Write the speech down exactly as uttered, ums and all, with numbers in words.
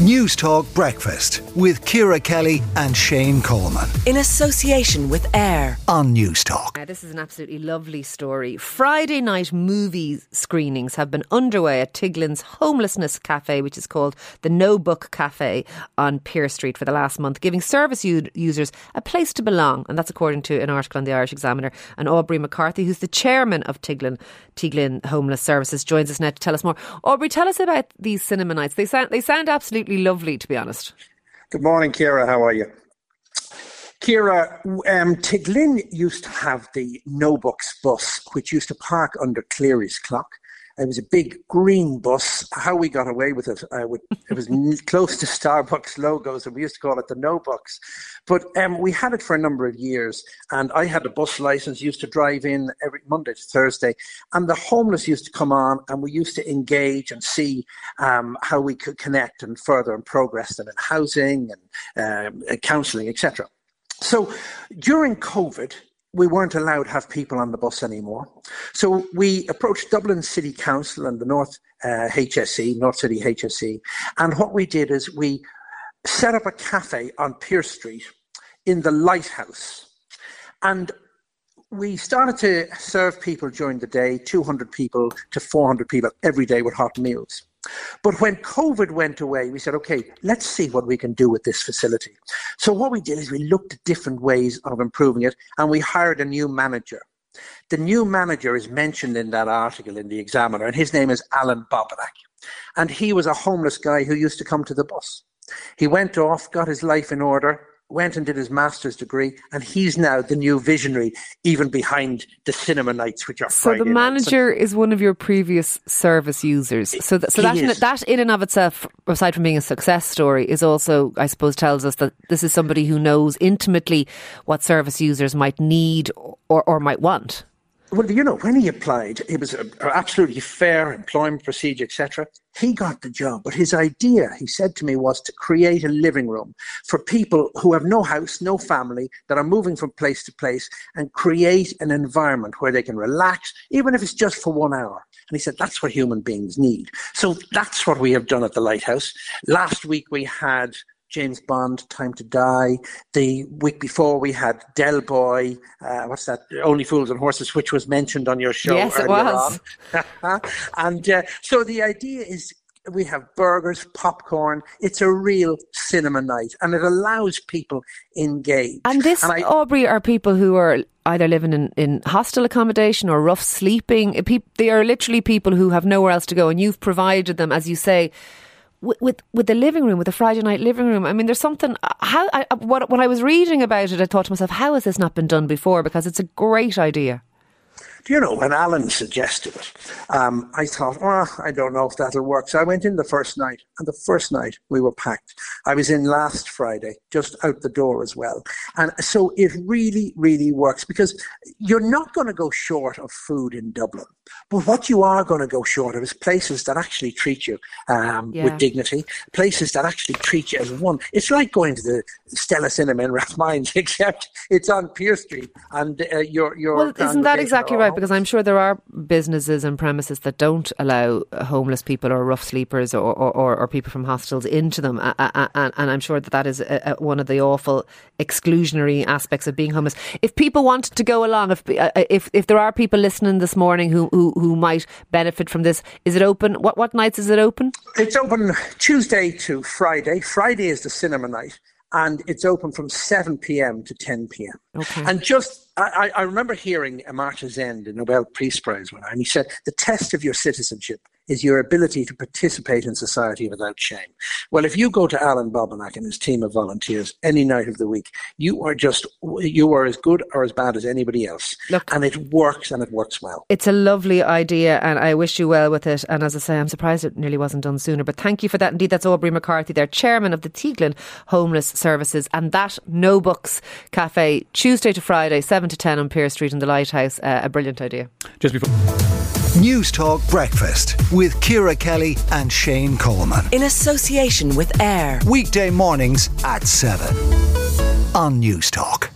News Talk Breakfast with Ciara Kelly and Shane Coleman. In association with AIR on News Talk. Uh, this is an absolutely lovely story. Friday night movie screenings have been underway at Tiglin's Homelessness Cafe, which is called the No Book Cafe on Pearse Street, for the last month, giving service u- users a place to belong. And that's according to an article on the Irish Examiner. And Aubrey McCarthy, who's the chairman of Tiglin, Tiglin Homeless Services, joins us now to tell us more. Aubrey, tell us about these cinema nights. They sound, they sound absolutely lovely, to be honest. Good morning, Ciara. How are you? Ciara, um, Tiglin used to have the No Books bus, which used to park under Cleary's clock. It was a big green bus. How we got away with it, uh, with, it was close to Starbucks logos, and we used to call it the No Books. But um, we had it for a number of years, and I had a bus license, used to drive in every Monday to Thursday, and the homeless used to come on, and we used to engage and see um, how we could connect and further and progress them in housing and um, counselling, et cetera. So during COVID, we weren't allowed to have people on the bus anymore. So we approached Dublin City Council and the North uh, H S E, North City H S E. And what we did is we set up a cafe on Pearse Street in the Lighthouse. And we started to serve people during the day, two hundred people to four hundred people every day with hot meals. But when COVID went away, we said, okay, let's see what we can do with this facility. So what we did is we looked at different ways of improving it, and we hired a new manager. The new manager is mentioned in that article in the Examiner, and his name is Alan Bobadack. And he was a homeless guy who used to come to the bus. He went off, got his life in order, went and did his master's degree, and he's now the new visionary, even behind the cinema nights, which are Friday. So the manager is one of your previous service users. So, th- so that, in, that in and of itself, aside from being a success story, is also, I suppose, tells us that this is somebody who knows intimately what service users might need or, or might want. Well, you know, when he applied, it was an absolutely fair employment procedure, et cetera. He got the job, but his idea, he said to me, was to create a living room for people who have no house, no family, that are moving from place to place, and create an environment where they can relax, even if it's just for one hour. And he said, that's what human beings need. So that's what we have done at the Lighthouse. Last week we had James Bond, Time to Die. The week before we had Del Boy, uh, what's that, Only Fools and Horses, which was mentioned on your show. Yes, it was. On. and uh, so the idea is we have burgers, popcorn. It's a real cinema night, and it allows people engage. And this, and I, Aubrey, are people who are either living in, in hostel accommodation or rough sleeping. They are literally people who have nowhere else to go, and you've provided them, as you say, With, with with the living room, with the Friday night living room. I mean, there's something. How I, what, when I was reading about it, I thought to myself, how has this not been done before? Because it's a great idea. Do you know, when Alan suggested it, um, I thought, oh, I don't know if that'll work. So I went in the first night, and the first night we were packed. I was in last Friday, just out the door as well. And so it really, really works, because you're not going to go short of food in Dublin. But what you are going to go short of is places that actually treat you um, yeah. with dignity, places that actually treat you as one. It's like going to the Stella Cinema in Rathmines, except it's on Pearse Street. And uh, you're, you're well, isn't that exactly right? Because I'm sure there are businesses and premises that don't allow homeless people or rough sleepers or, or, or people from hostels into them. And I'm sure that that is one of the awful exclusionary aspects of being homeless. If people want to go along, if if, if there are people listening this morning who, who, who might benefit from this, is it open? What, what nights is it open? It's open Tuesday to Friday. Friday is the cinema night. And it's open from seven p.m. to ten p.m. Okay. And just, I, I remember hearing Amartya Sen, the Nobel Peace Prize winner, and he said, the test of your citizenship is your ability to participate in society without shame. Well, if you go to Alan Bobadack and his team of volunteers any night of the week, you are just, you are as good or as bad as anybody else. Look, and it works, and it works well. It's a lovely idea, and I wish you well with it. And as I say, I'm surprised it nearly wasn't done sooner. But thank you for that. Indeed, that's Aubrey McCarthy, their chairman of the Tiglin Homeless Services, and that No Books Cafe, Tuesday to Friday, seven to ten on Pearse Street in the Lighthouse. Uh, a brilliant idea. Just before... News Talk Breakfast with Ciara Kelly and Shane Coleman. In association with AIR. Weekday mornings at seven on News Talk.